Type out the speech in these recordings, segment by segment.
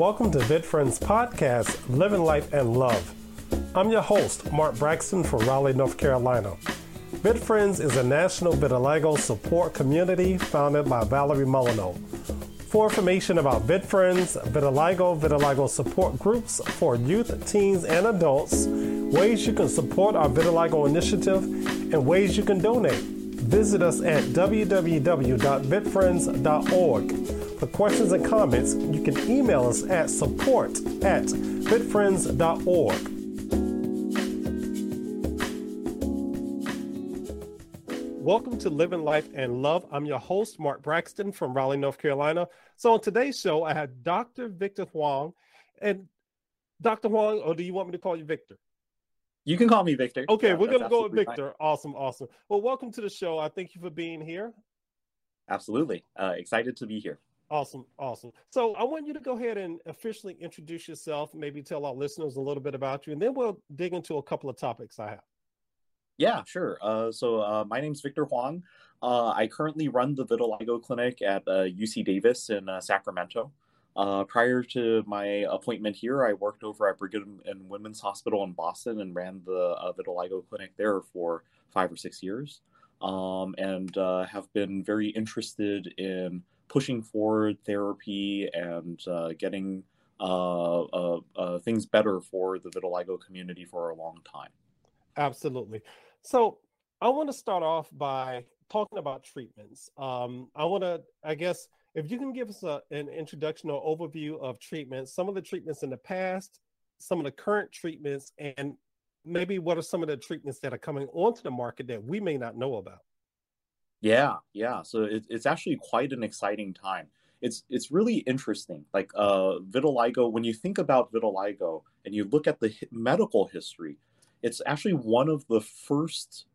Welcome to VitFriends Podcast, Living Life and Love. I'm your host, Mark Braxton from Raleigh, North Carolina. VitFriends is a national vitiligo support community founded by Valarie Molineaux. For information about VitFriends, vitiligo support groups for youth, teens, and adults, ways you can support our vitiligo initiative, and ways you can donate, visit us at www.vitfriends.org. For questions and comments, you can email us at support@vitfriends.org. Welcome to Living Life and Love. I'm your host, Mark Braxton from Raleigh, North Carolina. So on today's show, I have Dr. Victor Huang. And Dr. Huang, or do you want me to call you Victor? You can call me Victor. Okay, yeah, we're going to go with Victor. Fine. Awesome. Well, welcome to the show. I thank you for being here. Absolutely. Excited to be here. Awesome. So I want you to go ahead and officially introduce yourself, maybe tell our listeners a little bit about you, and then we'll dig into a couple of topics I have. Yeah, sure. So my name's Victor Huang. I currently run the Vitiligo Clinic at UC Davis in Sacramento. Prior to my appointment here, I worked over at Brigham and Women's Hospital in Boston and ran the Vitiligo Clinic there for 5 or 6 years, and have been very interested in pushing forward therapy and getting things better for the vitiligo community for a long time. Absolutely. So I want to start off by talking about treatments. I guess, if you can give us an introduction or overview of treatments, some of the treatments in the past, some of the current treatments, and maybe what are some of the treatments that are coming onto the market that we may not know about? Yeah. So it's actually quite an exciting time. It's really interesting. Like vitiligo, when you think about vitiligo and you look at the medical history, it's actually one of the first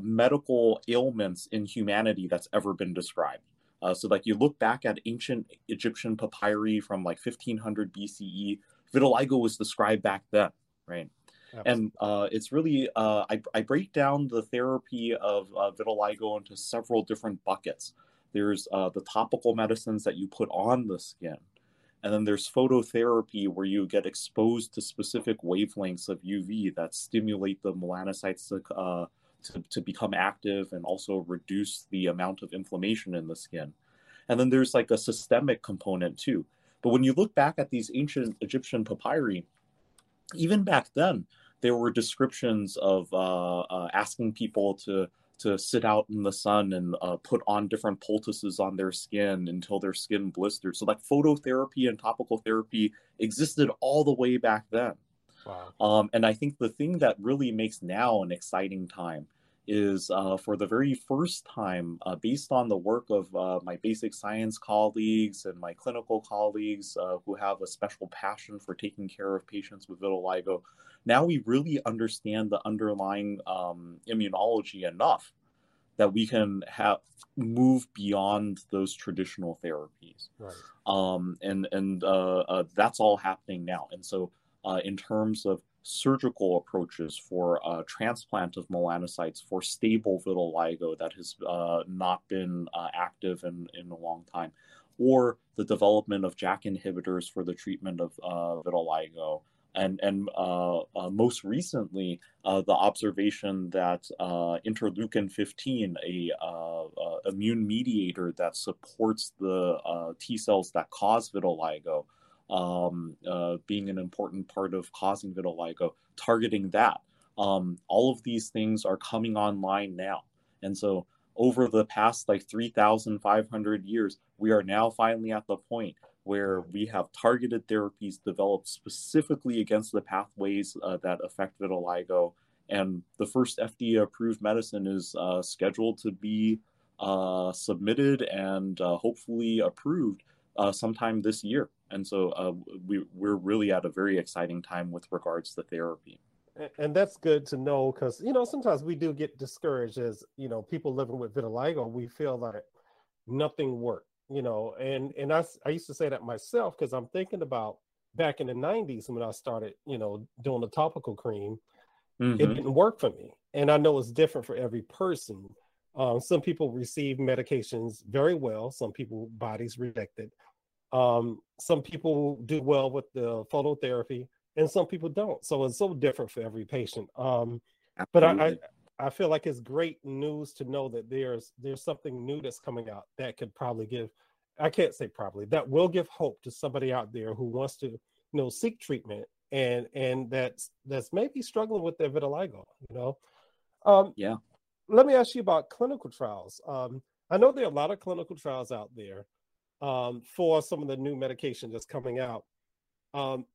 medical ailments in humanity that's ever been described. So like you look back at ancient Egyptian papyri from like 1500 BCE, vitiligo was described back then, right? Absolutely. And it's really, I break down the therapy of vitiligo into several different buckets. There's the topical medicines that you put on the skin. And then there's phototherapy where you get exposed to specific wavelengths of UV that stimulate the melanocytes to become active and also reduce the amount of inflammation in the skin. And then there's like a systemic component too. But when you look back at these ancient Egyptian papyri, even back then, there were descriptions of asking people to sit out in the sun and put on different poultices on their skin until their skin blistered. So like phototherapy and topical therapy existed all the way back then. Wow. And I think the thing that really makes now an exciting time is for the very first time, based on the work of my basic science colleagues and my clinical colleagues who have a special passion for taking care of patients with vitiligo, now we really understand the underlying immunology enough that we can move beyond those traditional therapies. Right. And that's all happening now. And so in terms of surgical approaches for transplant of melanocytes for stable vitiligo that has not been active in a long time, or the development of JAK inhibitors for the treatment of vitiligo. And most recently, the observation that interleukin 15, a immune mediator that supports the T cells that cause vitiligo, being an important part of causing vitiligo, targeting that. All of these things are coming online now. And so over the past like 3,500 years, we are now finally at the point where we have targeted therapies developed specifically against the pathways that affect vitiligo. And the first FDA-approved medicine is scheduled to be submitted and hopefully approved sometime this year. And so we're really at a very exciting time with regards to therapy. And that's good to know because, sometimes we do get discouraged as, people living with vitiligo, we feel like nothing worked. And I used to say that myself because I'm thinking about back in the 90s when I started, doing the topical cream, It didn't work for me. And I know it's different for every person. Some people receive medications very well. Some people's bodies reject it. Some people do well with the phototherapy and some people don't. So it's so different for every patient. But I feel like it's great news to know that there's something new that's coming out that could probably give, I can't say probably, that will give hope to somebody out there who wants to, you know, seek treatment and that's maybe struggling with their vitiligo, you know? Yeah. Let me ask you about clinical trials. I know there are a lot of clinical trials out there for some of the new medication that's coming out.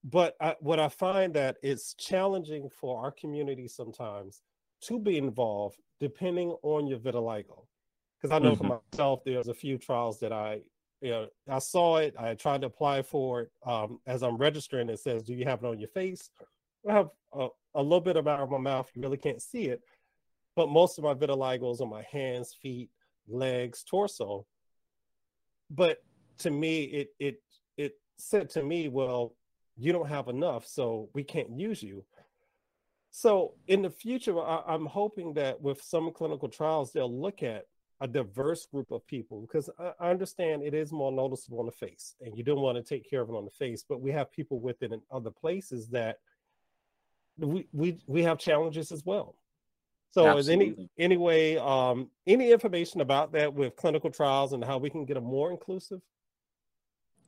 But what I find that it's challenging for our community sometimes to be involved depending on your vitiligo. Because I know for myself, there's a few trials that I saw it, I tried to apply for it. As I'm registering, it says, do you have it on your face? I have a little bit of out of my mouth, you really can't see it. But most of my vitiligo is on my hands, feet, legs, torso. But to me, it said to me, well, you don't have enough, so we can't use you. So in the future, I'm hoping that with some clinical trials, they'll look at a diverse group of people, because I understand it is more noticeable on the face and you don't want to take care of it on the face, but we have people with it in other places that we have challenges as well. So any way, any information about that with clinical trials and how we can get them more inclusive?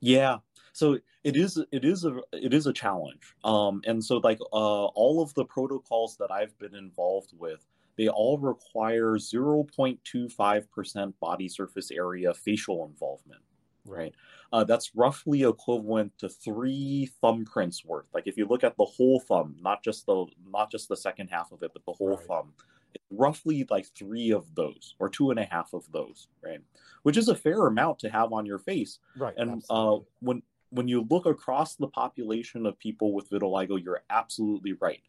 Yeah, so it is a challenge, and so like all of the protocols that I've been involved with, they all require 0.25% body surface area facial involvement, right? That's roughly equivalent to 3 thumbprints worth. Like if you look at the whole thumb, not just the second half of it, but the whole thumb, it's roughly like 3 of those or 2.5 of those, right? Which is a fair amount to have on your face. Right. And when you look across the population of people with vitiligo, you're absolutely right.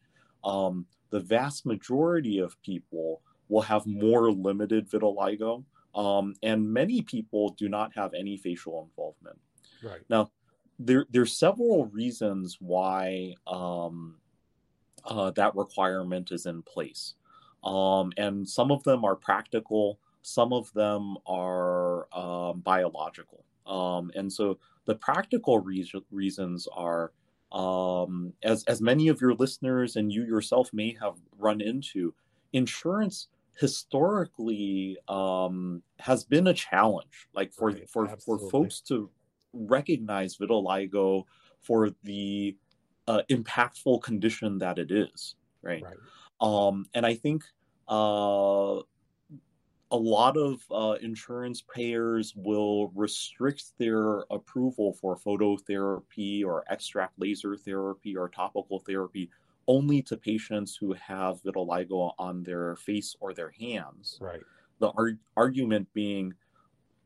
The vast majority of people will have more limited vitiligo, and many people do not have any facial involvement. Right. Now, there's several reasons why that requirement is in place. And some of them are practical, some of them are biological. And so the practical reasons are, as many of your listeners and you yourself may have run into, insurance historically has been a challenge, like for folks to recognize vitiligo for the impactful condition that it is, right? Right. And I think a lot of insurance payers will restrict their approval for phototherapy or extract laser therapy or topical therapy only to patients who have vitiligo on their face or their hands. Right. The argument being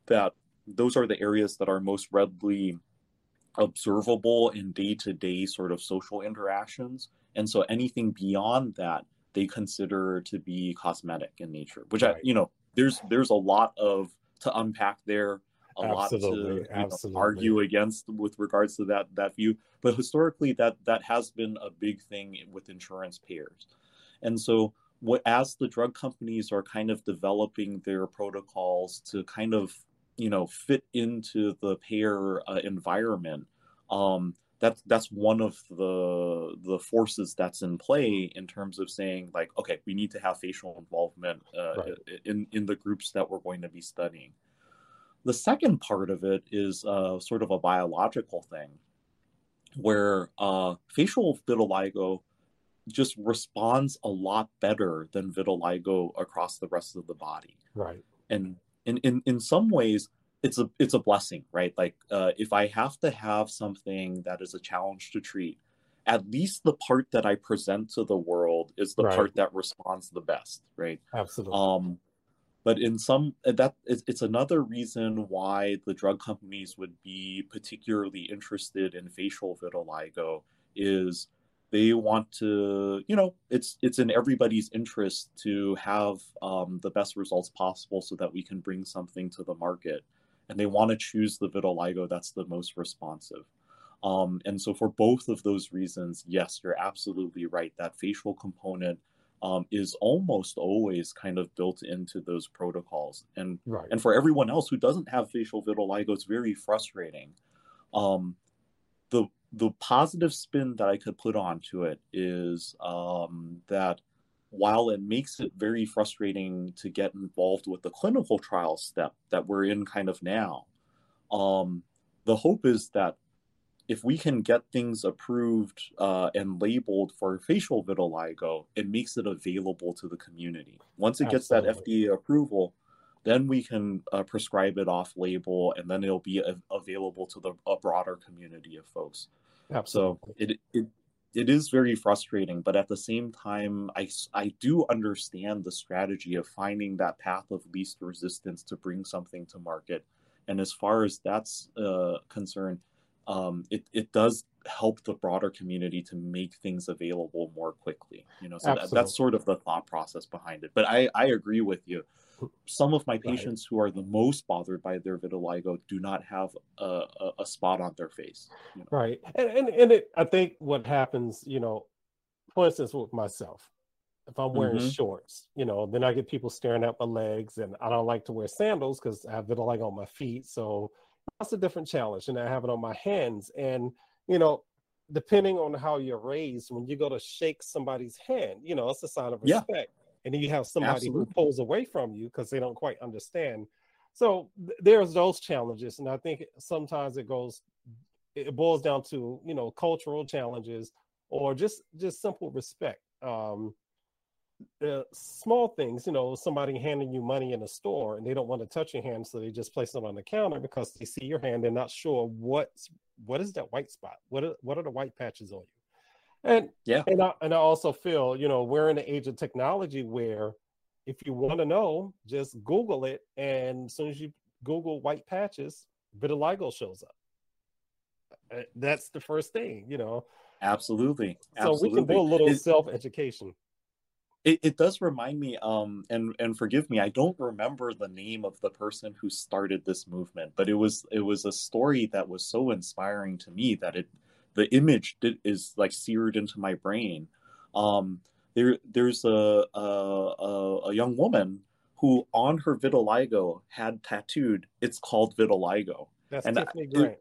that those are the areas that are most readily observable in day-to-day sort of social interactions. And so anything beyond that, they consider to be cosmetic in nature, which right. There's a lot of to unpack there, a lot to argue against with regards to that view. But historically, that has been a big thing with insurance payers. And so as the drug companies are kind of developing their protocols to kind of, fit into the payer environment, that's one of the forces that's in play in terms of saying, like, okay, we need to have facial involvement in the groups that we're going to be studying. The second part of it is sort of a biological thing where facial vitiligo just responds a lot better than vitiligo across the rest of the body. Right. And in some ways, it's a blessing, right? Like if I have to have something that is a challenge to treat, at least the part that I present to the world is the part that responds the best, right? Absolutely. But in it's another reason why the drug companies would be particularly interested in facial vitiligo is they want to, it's in everybody's interest to have the best results possible so that we can bring something to the market. And they want to choose the vitiligo that's the most responsive. And so for both of those reasons, yes, you're absolutely right. That facial component is almost always kind of built into those protocols. And for everyone else who doesn't have facial vitiligo, it's very frustrating. The positive spin that I could put onto it is that while it makes it very frustrating to get involved with the clinical trial step that we're in kind of now, the hope is that if we can get things approved and labeled for facial vitiligo, it makes it available to the community. Once it gets that FDA approval, then we can prescribe it off label, and then it'll be available to a broader community of folks. Absolutely. So it is very frustrating, but at the same time, I do understand the strategy of finding that path of least resistance to bring something to market. And as far as that's concerned, it does help the broader community to make things available more quickly. So that's sort of the thought process behind it. But I agree with you. Some of my patients who are the most bothered by their vitiligo do not have a spot on their face. Right. And I think what happens, for instance, with myself, if I'm wearing shorts, then I get people staring at my legs, and I don't like to wear sandals because I have vitiligo on my feet. So that's a different challenge. And I have it on my hands. And, depending on how you're raised, when you go to shake somebody's hand, it's a sign of respect. Yeah. And then you have somebody who pulls away from you because they don't quite understand. So there's those challenges. And I think sometimes it boils down to, cultural challenges or just simple respect. Small things, somebody handing you money in a store and they don't want to touch your hand. So they just place it on the counter because they see your hand. They're not sure what is that white spot? What are the white patches on you? And I also feel, we're in the age of technology where if you want to know, just Google it. And as soon as you Google white patches, vitiligo shows up. That's the first thing, Absolutely. So we can do a little self-education. It does remind me, and forgive me, I don't remember the name of the person who started this movement, but it was a story that was so inspiring to me that the image is like seared into my brain. There's a young woman who on her vitiligo had tattooed, it's called vitiligo. That's Tiffany Grant.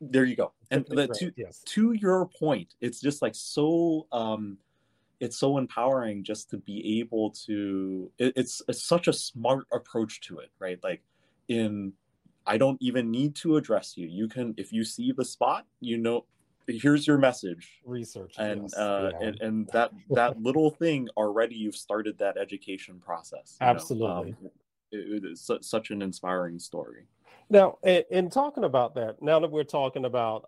There you go. And to your point, it's just like so, it's so empowering just to be able to, it's such a smart approach to it, right? Like I don't even need to address you. You can, if you see the spot, here's your message. Research. And that little thing already, you've started that education process. Absolutely. It is such an inspiring story. Now, in talking about that, now that we're talking about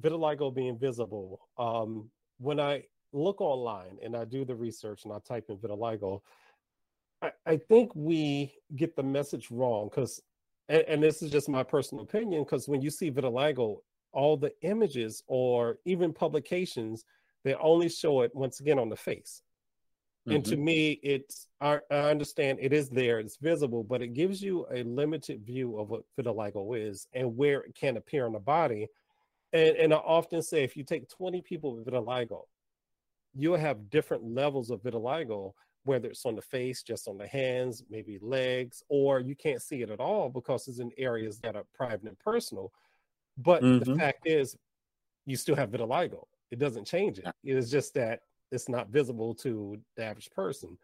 vitiligo being visible, when I look online and I do the research and I type in vitiligo, I think we get the message wrong because and this is just my personal opinion, because when you see vitiligo, all the images or even publications, they only show it once again on the face. Mm-hmm. And to me, I understand it is there, it's visible, but it gives you a limited view of what vitiligo is and where it can appear on the body. And I often say, if you take 20 people with vitiligo, you'll have different levels of vitiligo, whether it's on the face, just on the hands, maybe legs, or you can't see it at all because it's in areas that are private and personal. But the fact is, you still have vitiligo. It doesn't change it. It's just that it's not visible to the average person.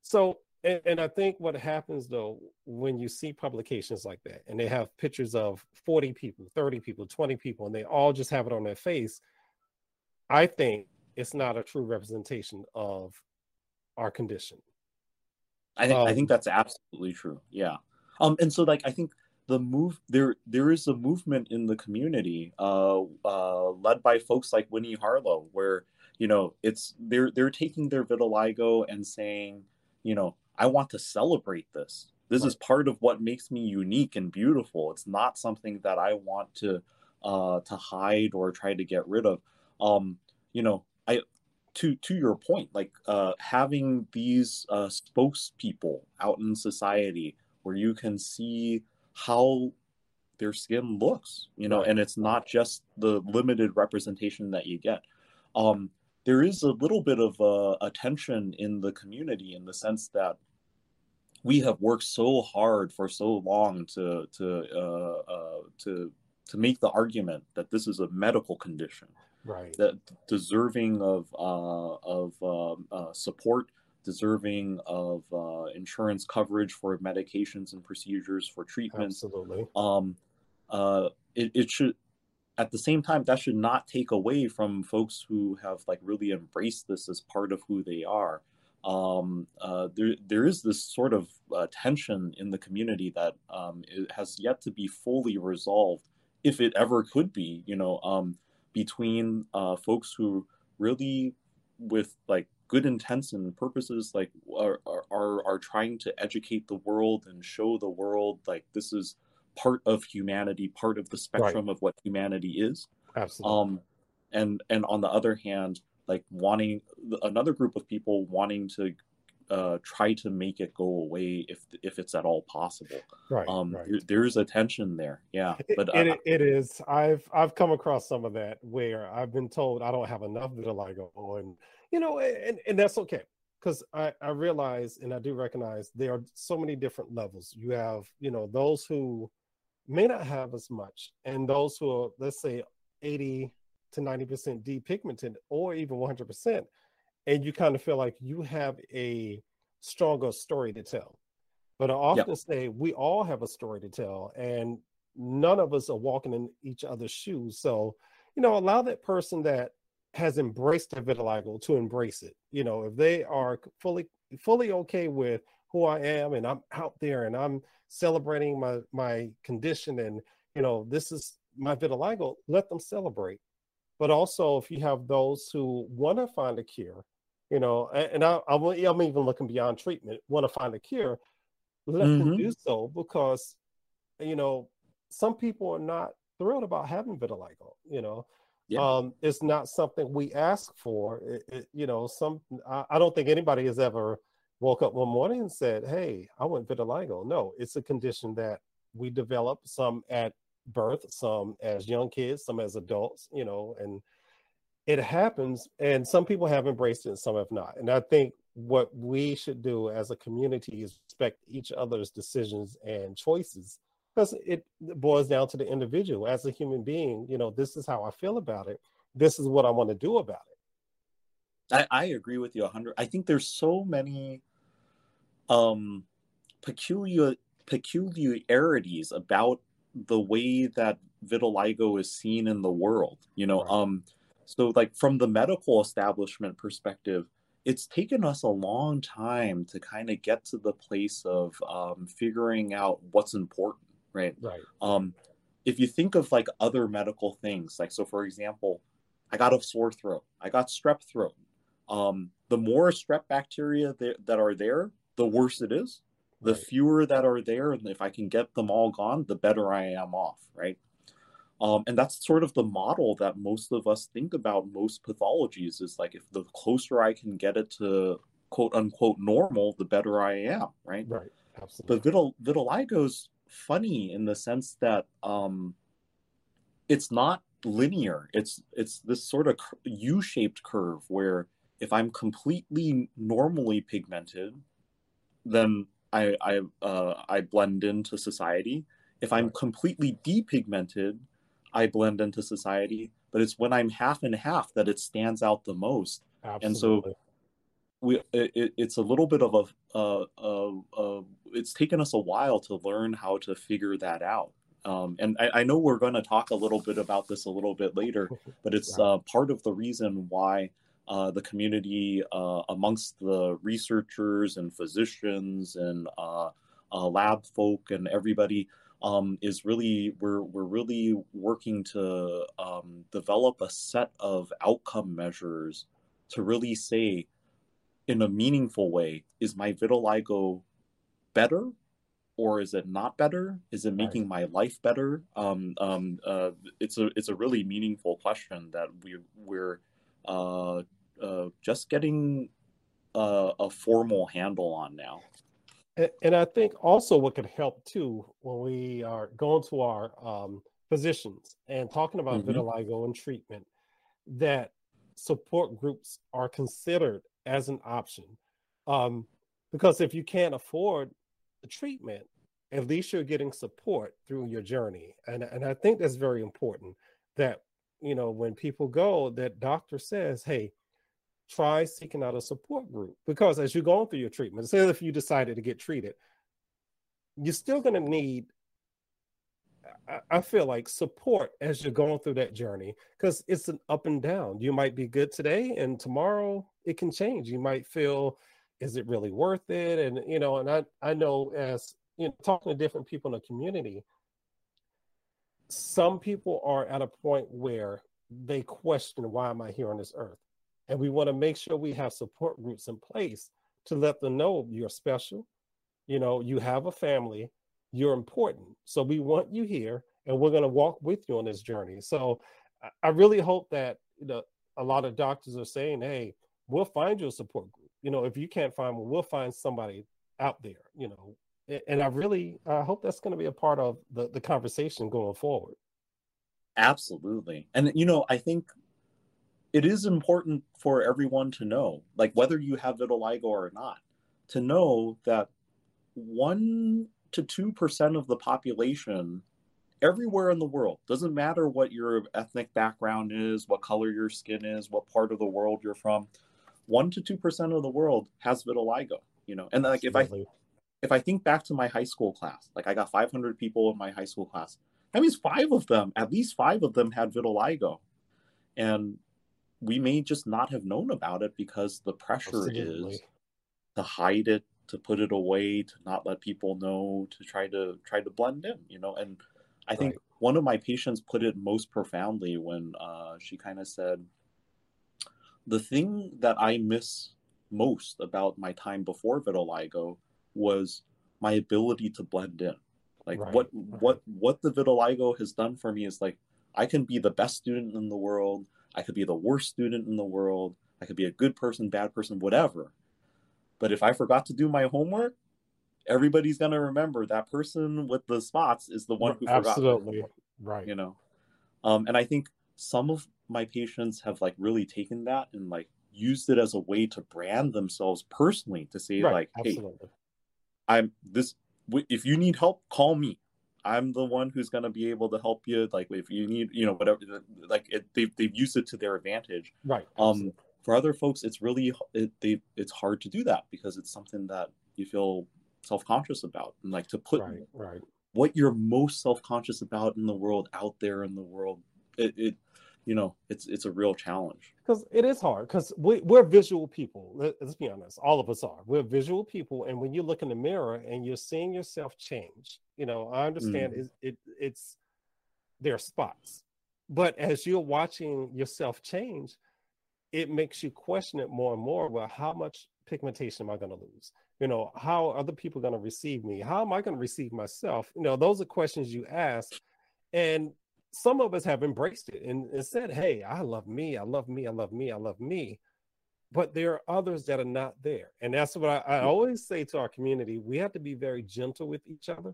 So, and I think what happens though, when you see publications like that, and they have pictures of 40 people, 30 people, 20 people, and they all just have it on their face, I think it's not a true representation of our condition. I think that's absolutely true. Yeah. And so I think there is a movement in the community led by folks like Winnie Harlow, where, they're taking their vitiligo and saying, I want to celebrate this. This is part of what makes me unique and beautiful. It's not something that I want to hide or try to get rid of. To your point, having these spokespeople out in society where you can see how their skin looks, and it's not just the limited representation that you get. There is a little bit of a tension in the community in the sense that we have worked so hard for so long to to make the argument that this is a medical condition, right? That deserving of support, deserving of insurance coverage for medications and procedures for treatments. Absolutely. It should, at the same time, that should not take away from folks who have like really embraced this as part of who they are. There is this sort of tension in the community that it has yet to be fully resolved, if it ever could be, between folks who really, with like good intents and purposes, like are trying to educate the world and show the world like this is part of humanity, part of the spectrum right. of what humanity is. Absolutely. And on the other hand, like wanting another group of people wanting to try to make it go away if it's at all possible. Right. Right. There's a tension there. Yeah. But it is. I've come across some of that where I've been told I don't have enough vitiligo, and and that's okay, because I realize and I do recognize there are so many different levels. You have those who may not have as much, and those who are, let's say, 80% to 90% depigmented, or even 100%, and you kind of feel like you have a stronger story to tell. But I often say we all have a story to tell, and none of us are walking in each other's shoes. So, allow that person that has embraced their vitiligo to embrace it. If they are fully okay with who I am, and I'm out there and I'm celebrating my condition, and this is my vitiligo, let them celebrate. But also, if you have those who want to find a cure, and I'm even looking beyond treatment, want to find a cure, let them do so, because, some people are not thrilled about having vitiligo, It's not something we ask for. I don't think anybody has ever woke up one morning and said, hey, I want vitiligo. No, it's a condition that we develop, some at birth, some as young kids, some as adults, and it happens, and some people have embraced it and some have not. And I think what we should do as a community is respect each other's decisions and choices, because it boils down to the individual. As a human being, this is how I feel about it. This is what I want to do about it. I agree with you 100%. I think there's so many peculiarities about the way that vitiligo is seen in the world, right. So like from the medical establishment perspective, it's taken us a long time to kind of get to the place of figuring out what's important, right. If you think of like other medical things, like, so for example, I got a sore throat, I got strep throat, the more strep bacteria that are there, the worse it is. The fewer that are there, and if I can get them all gone, the better I am off, right? And that's sort of the model that most of us think about most pathologies, is like, if the closer I can get it to quote unquote normal, the better I am, right? Right, absolutely. But vitiligo's funny in the sense that it's not linear. It's this sort of U-shaped curve where if I'm completely normally pigmented, then I blend into society. If I'm completely depigmented, I blend into society. But it's when I'm half and half that it stands out the most. Absolutely. And so it's a little bit of it's taken us a while to learn how to figure that out. And I know we're going to talk a little bit about this a little bit later, but it's part of the reason why the community amongst the researchers and physicians and lab folk and everybody is really, we're really working to develop a set of outcome measures to really say in a meaningful way, is my vitiligo better or is it not better? Is it making my life better? It's a really meaningful question that we're just getting a formal handle on now. And I think also what could help too, when we are going to our physicians and talking about vitiligo and treatment, that support groups are considered as an option. Because if you can't afford the treatment, at least you're getting support through your journey. And I think that's very important, that, you know, when people go, that doctor says, hey, try seeking out a support group, because as you're going through your treatment, say if you decided to get treated, you're still going to need, I feel like, support as you're going through that journey, because it's an up and down. You might be good today and tomorrow it can change. You might feel, is it really worth it? And, you know, and I know, as you know, talking to different people in the community, some people are at a point where they question, why am I here on this earth? And we want to make sure we have support groups in place to let them know you're special. You know, you have a family, you're important. So we want you here, and we're going to walk with you on this journey. So I really hope that, you know, a lot of doctors are saying, hey, we'll find you a support group. You know, if you can't find one, we'll find somebody out there, you know. And I really hope that's going to be a part of the conversation going forward. Absolutely. And, you know, I think it is important for everyone to know, like, whether you have vitiligo or not, to know that 1 to 2% of the population everywhere in the world, doesn't matter what your ethnic background is, what color your skin is, what part of the world you're from, 1 to 2% of the world has vitiligo, you know. And like, absolutely. If I think back to my high school class, like I got 500 people in my high school class, that means at least five of them had vitiligo. And we may just not have known about it because the pressure absolutely. Is to hide it, to put it away, to not let people know, to try to blend in, you know. And I think right. one of my patients put it most profoundly when she kind of said, the thing that I miss most about my time before vitiligo was my ability to blend in. Like right. what the vitiligo has done for me is, like, I can be the best student in the world, I could be the worst student in the world, I could be a good person, bad person, whatever. But if I forgot to do my homework, everybody's going to remember that person with the spots is the one who absolutely. Forgot. Right. You know, and I think some of my patients have, like, really taken that and, like, used it as a way to brand themselves personally, to say, right. like, hey, absolutely. I'm this. If you need help, call me. I'm the one who's going to be able to help you. Like, if you need, you know, whatever, like they've used it to their advantage. Right. Absolutely. For other folks, it's really it's hard to do that, because it's something that you feel self-conscious about, and like to put right. what you're most self-conscious about in the world out there in the world. It you know, it's a real challenge, because it is hard, because we're visual people. Let's be honest, all of us are. We're visual people, and when you look in the mirror and you're seeing yourself change, you know, I understand it's there are spots, but as you're watching yourself change, it makes you question it more and more. Well, how much pigmentation am I going to lose? You know, how are other people going to receive me? How am I going to receive myself? You know, those are questions you ask. And some of us have embraced it and said, hey, I love me. I love me. I love me. I love me. But there are others that are not there. And that's what I always say to our community. We have to be very gentle with each other,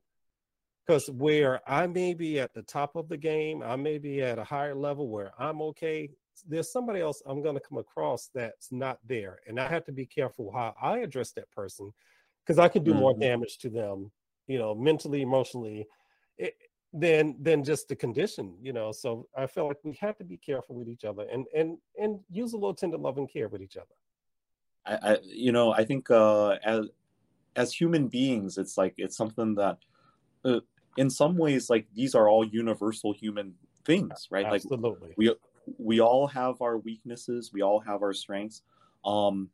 because where I may be at the top of the game, I may be at a higher level where I'm okay, there's somebody else I'm going to come across that's not there. And I have to be careful how I address that person, because I can do more damage to them, you know, mentally, emotionally, than just the condition, you know. So I feel like we have to be careful with each other and use a little tender love and care with each other. I you know, I think as human beings, it's like, it's something that in some ways, like, these are all universal human things, right? Absolutely. Like we all have our weaknesses. We all have our strengths. In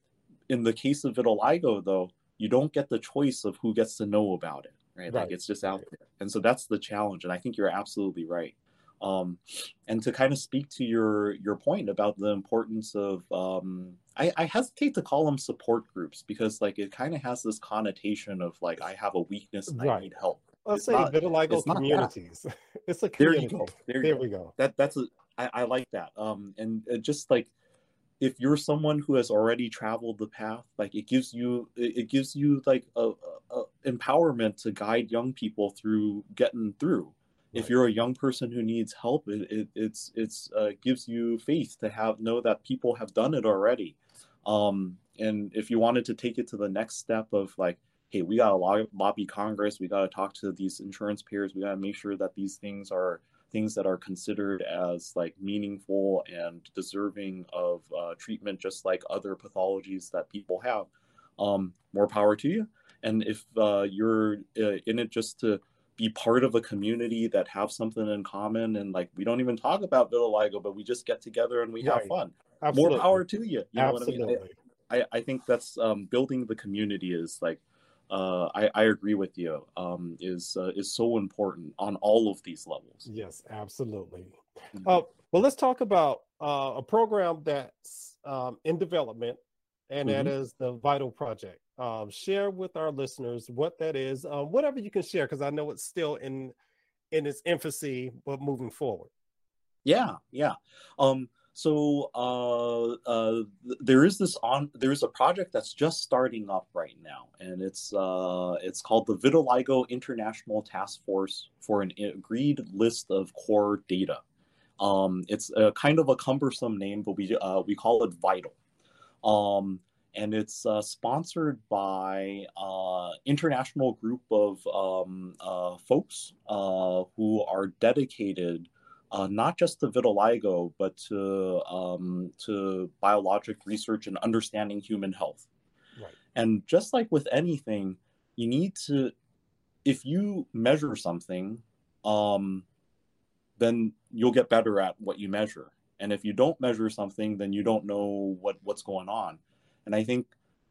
the case of vitiligo, though, you don't get the choice of who gets to know about it, right? Like, it's just out there. And so that's the challenge. And I think you're absolutely right. And to kind of speak to your point about the importance of, I hesitate to call them support groups, because, like, it kind of has this connotation of, like, I have a weakness and I need help. Let's say vitiligo communities. It's a community. There you go. There we go. I like that. And just like, if you're someone who has already traveled the path, like, it gives you like a empowerment to guide young people through getting through. Right. If you're a young person who needs help, it gives you faith to know that people have done it already. And if you wanted to take it to the next step of, like, hey, we got to lobby Congress. We got to talk to these insurance payers. We got to make sure that these things are things that are considered as like meaningful and deserving of treatment, just like other pathologies that people have. More power to you. And if you're in it just to be part of a community that have something in common, and like, we don't even talk about vitiligo, but we just get together and we have fun. Absolutely. More power to you. You know what I mean? I think that's building the community is like, I agree with you, is so important on all of these levels. Yes, absolutely. Mm-hmm. Well, let's talk about a program that's in development, and mm-hmm. that is the VITAL Project. Share with our listeners what that is, whatever you can share, because I know it's still in its infancy, but moving forward. Yeah. There is a project that's just starting up right now, and it's called the Vitiligo International Task Force for an agreed list of core data. It's a kind of a cumbersome name, but we call it VITAL, and it's sponsored by international group of folks who are dedicated. Not just to vitiligo, but to biologic research and understanding human health. Right. And just like with anything, you need to, if you measure something, then you'll get better at what you measure. And if you don't measure something, then you don't know what's going on. And I think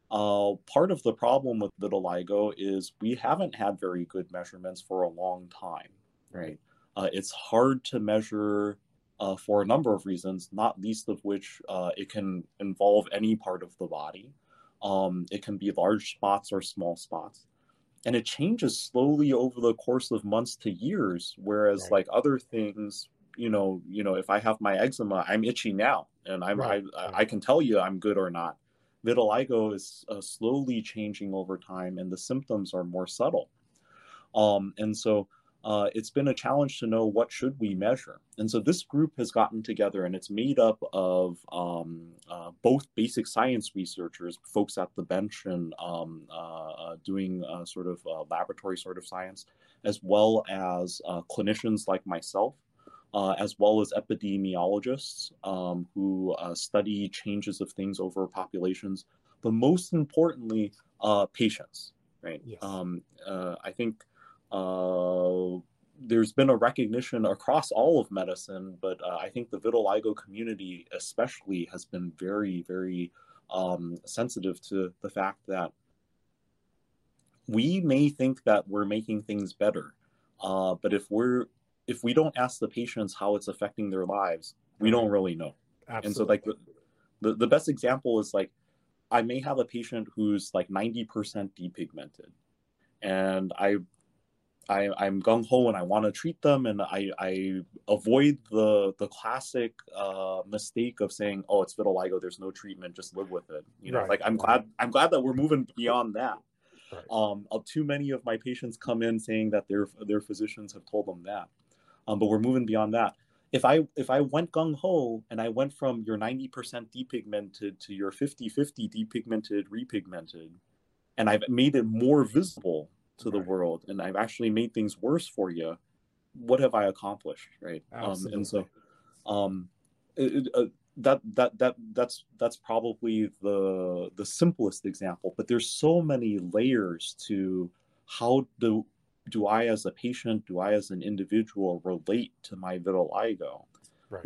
part of the problem with vitiligo is we haven't had very good measurements for a long time, right? It's hard to measure for a number of reasons, not least of which it can involve any part of the body. It can be large spots or small spots. And it changes slowly over the course of months to years, whereas right. like other things, you know, if I have my eczema, I'm itchy now, and I can tell you I'm good or not. Vitiligo is slowly changing over time, and the symptoms are more subtle. And so it's been a challenge to know what should we measure. And so this group has gotten together, and it's made up of both basic science researchers, folks at the bench and doing sort of laboratory sort of science, as well as clinicians like myself, as well as epidemiologists who study changes of things over populations, but most importantly, patients, right? Yes. I think there's been a recognition across all of medicine, but I think the vitiligo community especially has been very, very sensitive to the fact that we may think that we're making things better, but if we don't ask the patients how it's affecting their lives, we don't really know. Absolutely. And so, like the best example is like I may have a patient who's like 90% depigmented, and I'm gung ho and I want to treat them, and I avoid the classic mistake of saying, "Oh, it's vitiligo. There's no treatment. Just live with it." You know, right. like I'm glad that we're moving beyond that. Right. Too many of my patients come in saying that their physicians have told them that, but we're moving beyond that. If I went gung ho and I went from your 90% depigmented to your 50/50 depigmented repigmented, and I've made it more visible to the right. world, and I've actually made things worse for you, what have I accomplished, right? And so that's probably the simplest example, but there's so many layers to how do I as a patient, do I as an individual relate to my vitiligo? Right.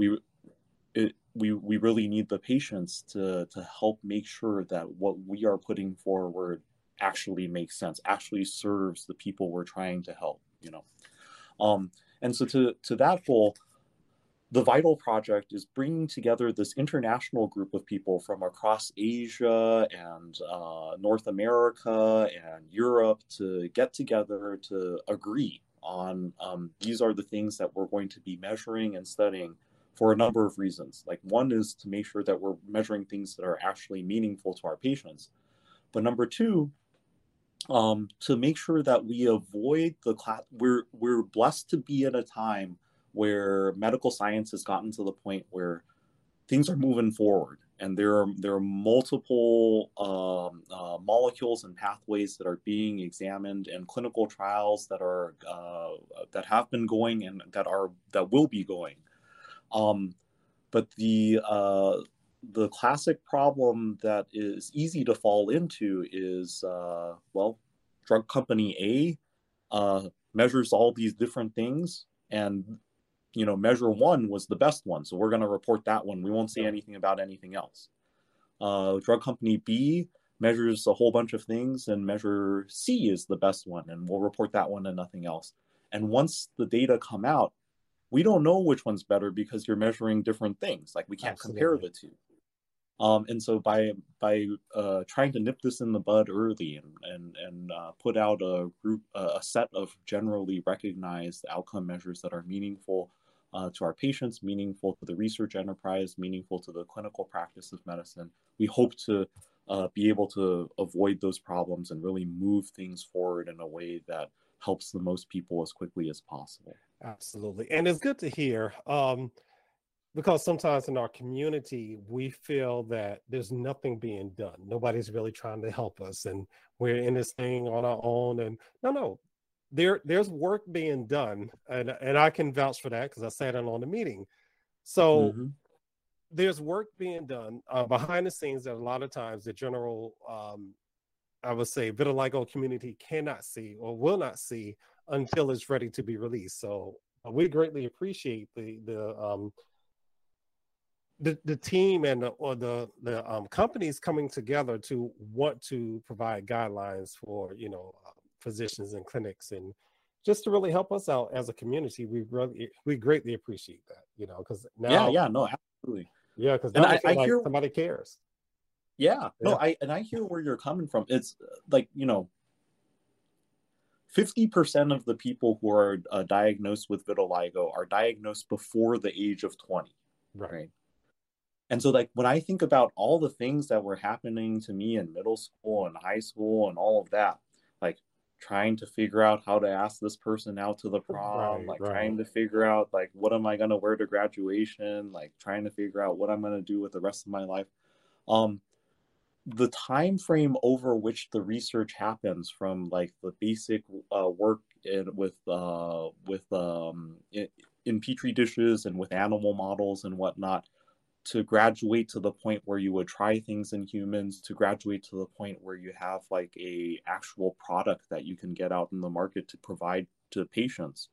We really need the patients to help make sure that what we are putting forward actually makes sense, actually serves the people we're trying to help, you know. And so to that goal, the VITAL Project is bringing together this international group of people from across Asia and North America and Europe to get together to agree on these are the things that we're going to be measuring and studying for a number of reasons. Like one is to make sure that we're measuring things that are actually meaningful to our patients. But number two, to make sure that we avoid the class, we're blessed to be at a time where medical science has gotten to the point where things are moving forward, and there are multiple molecules and pathways that are being examined, and clinical trials that are that have been going and that will be going. But the classic problem that is easy to fall into is well, drug company A measures all these different things, and you know, measure one was the best one, so we're going to report that one. We won't say anything about anything else. Drug company B measures a whole bunch of things, and measure C is the best one, and we'll report that one and nothing else. And once the data come out, we don't know which one's better because you're measuring different things. Like, we can't compare the two. And so by trying to nip this in the bud early and put out a set of generally recognized outcome measures that are meaningful to our patients, meaningful to the research enterprise, meaningful to the clinical practice of medicine, we hope to be able to avoid those problems and really move things forward in a way that helps the most people as quickly as possible. Absolutely. And it's good to hear. Because sometimes in our community, we feel that there's nothing being done. Nobody's really trying to help us, and we're in this thing on our own. And no, there's work being done. And I can vouch for that because I sat in on the meeting. So there's work being done behind the scenes that a lot of times the general, I would say, vitiligo community cannot see or will not see until it's ready to be released. So we greatly appreciate the team and the companies coming together to want to provide guidelines for, you know, physicians and clinics, and just to really help us out as a community. We greatly appreciate that, you know, because now because now I hear somebody cares. I hear where you're coming from. It's like, you know, 50% of the people who are diagnosed with vitiligo are diagnosed before the age of 20. Right. And so, like, when I think about all the things that were happening to me in middle school and high school and all of that, like trying to figure out how to ask this person out to the prom, trying to figure out, like, what am I going to wear to graduation? Like, trying to figure out what I'm going to do with the rest of my life. The time frame over which the research happens, from like the basic work in petri dishes and with animal models and whatnot, to graduate to the point where you would try things in humans, to graduate to the point where you have like a actual product that you can get out in the market to provide to patients.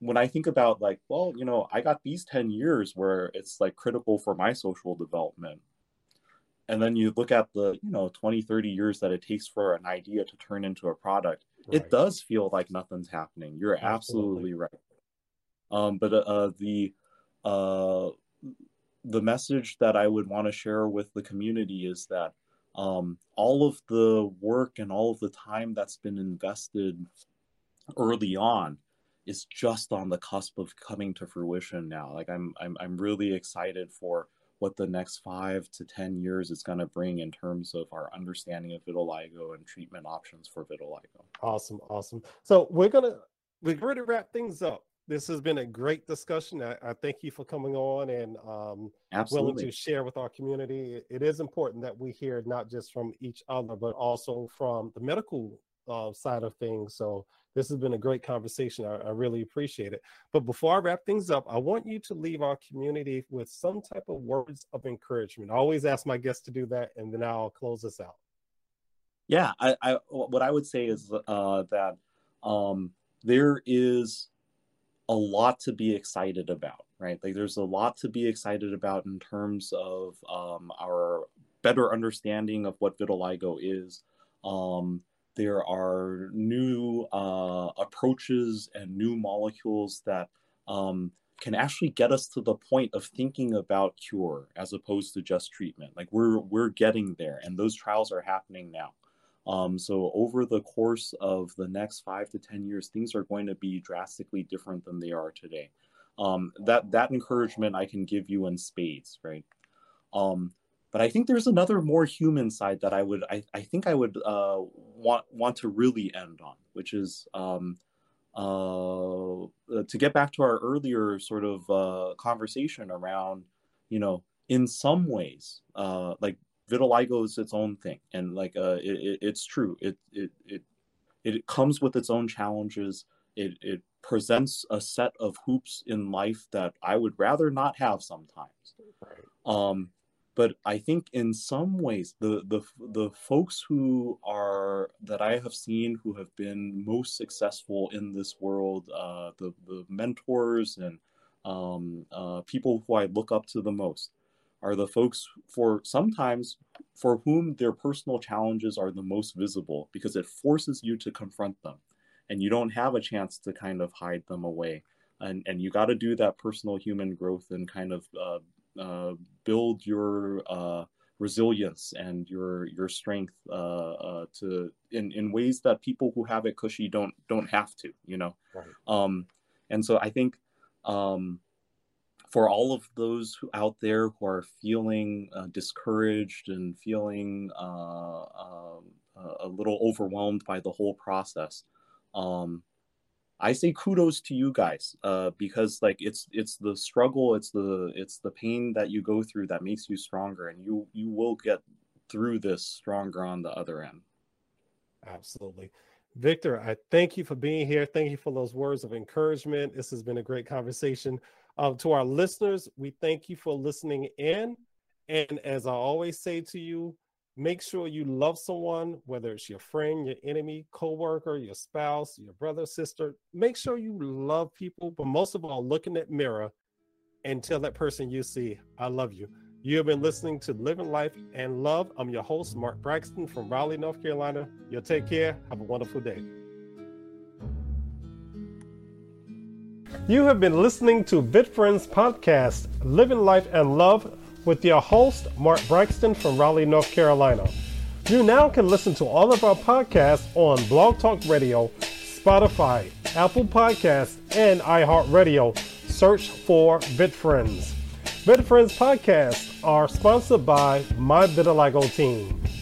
When I think about, like, well, you know, I got these 10 years where it's like critical for my social development. And then you look at the, you know, 20, 30 years that it takes for an idea to turn into a product. Right. It does feel like nothing's happening. You're absolutely right. But the message that I would want to share with the community is that all of the work and all of the time that's been invested early on is just on the cusp of coming to fruition now. Like, I'm really excited for what the next 5 to 10 years is going to bring in terms of our understanding of vitiligo and treatment options for vitiligo. Awesome. So we're going to wrap things up. This has been a great discussion. I thank you for coming on and willing to share with our community. It is important that we hear not just from each other, but also from the medical side of things. So this has been a great conversation. I really appreciate it. But before I wrap things up, I want you to leave our community with some type of words of encouragement. I always ask my guests to do that, and then I'll close this out. Yeah, I what I would say is that there is a lot to be excited about, right? Like, there's a lot to be excited about in terms of our better understanding of what vitiligo is. There are new approaches and new molecules that can actually get us to the point of thinking about cure as opposed to just treatment. Like, we're getting there, and those trials are happening now. So over the course of the next 5 to 10 years, things are going to be drastically different than they are today. That encouragement I can give you in spades, right? But I think there's another more human side that I think I would want to really end on, which is to get back to our earlier sort of conversation around, you know, in some ways, like vitiligo is its own thing, and like it's true, it comes with its own challenges. It presents a set of hoops in life that I would rather not have sometimes. Right. But I think in some ways, the folks who are, that I have seen who have been most successful in this world, the mentors and people who I look up to the most, are the folks sometimes for whom their personal challenges are the most visible, because it forces you to confront them, and you don't have a chance to kind of hide them away, and you got to do that personal human growth and kind of build your resilience and your strength to in ways that people who have it cushy don't have to, you know. Right. And so I think for all of those out there who are feeling discouraged and feeling a little overwhelmed by the whole process, I say kudos to you guys, because like it's the struggle, it's the pain that you go through that makes you stronger, and you will get through this stronger on the other end. Absolutely. Victor, I thank you for being here. Thank you for those words of encouragement. This has been a great conversation. To our listeners, we thank you for listening in. And as I always say to you, make sure you love someone, whether it's your friend, your enemy, coworker, your spouse, your brother, sister. Make sure you love people, but most of all, look in that mirror and tell that person you see, I love you. You have been listening to Living Life and Love. I'm your host, Mark Braxton from Raleigh, North Carolina. You'll take care. Have a wonderful day. You have been listening to VitFriends podcast, Living Life and Love, with your host, Mark Braxton from Raleigh, North Carolina. You now can listen to all of our podcasts on Blog Talk Radio, Spotify, Apple Podcasts, and iHeartRadio. Search for VitFriends. VitFriends podcasts are sponsored by My Vitiligo Team.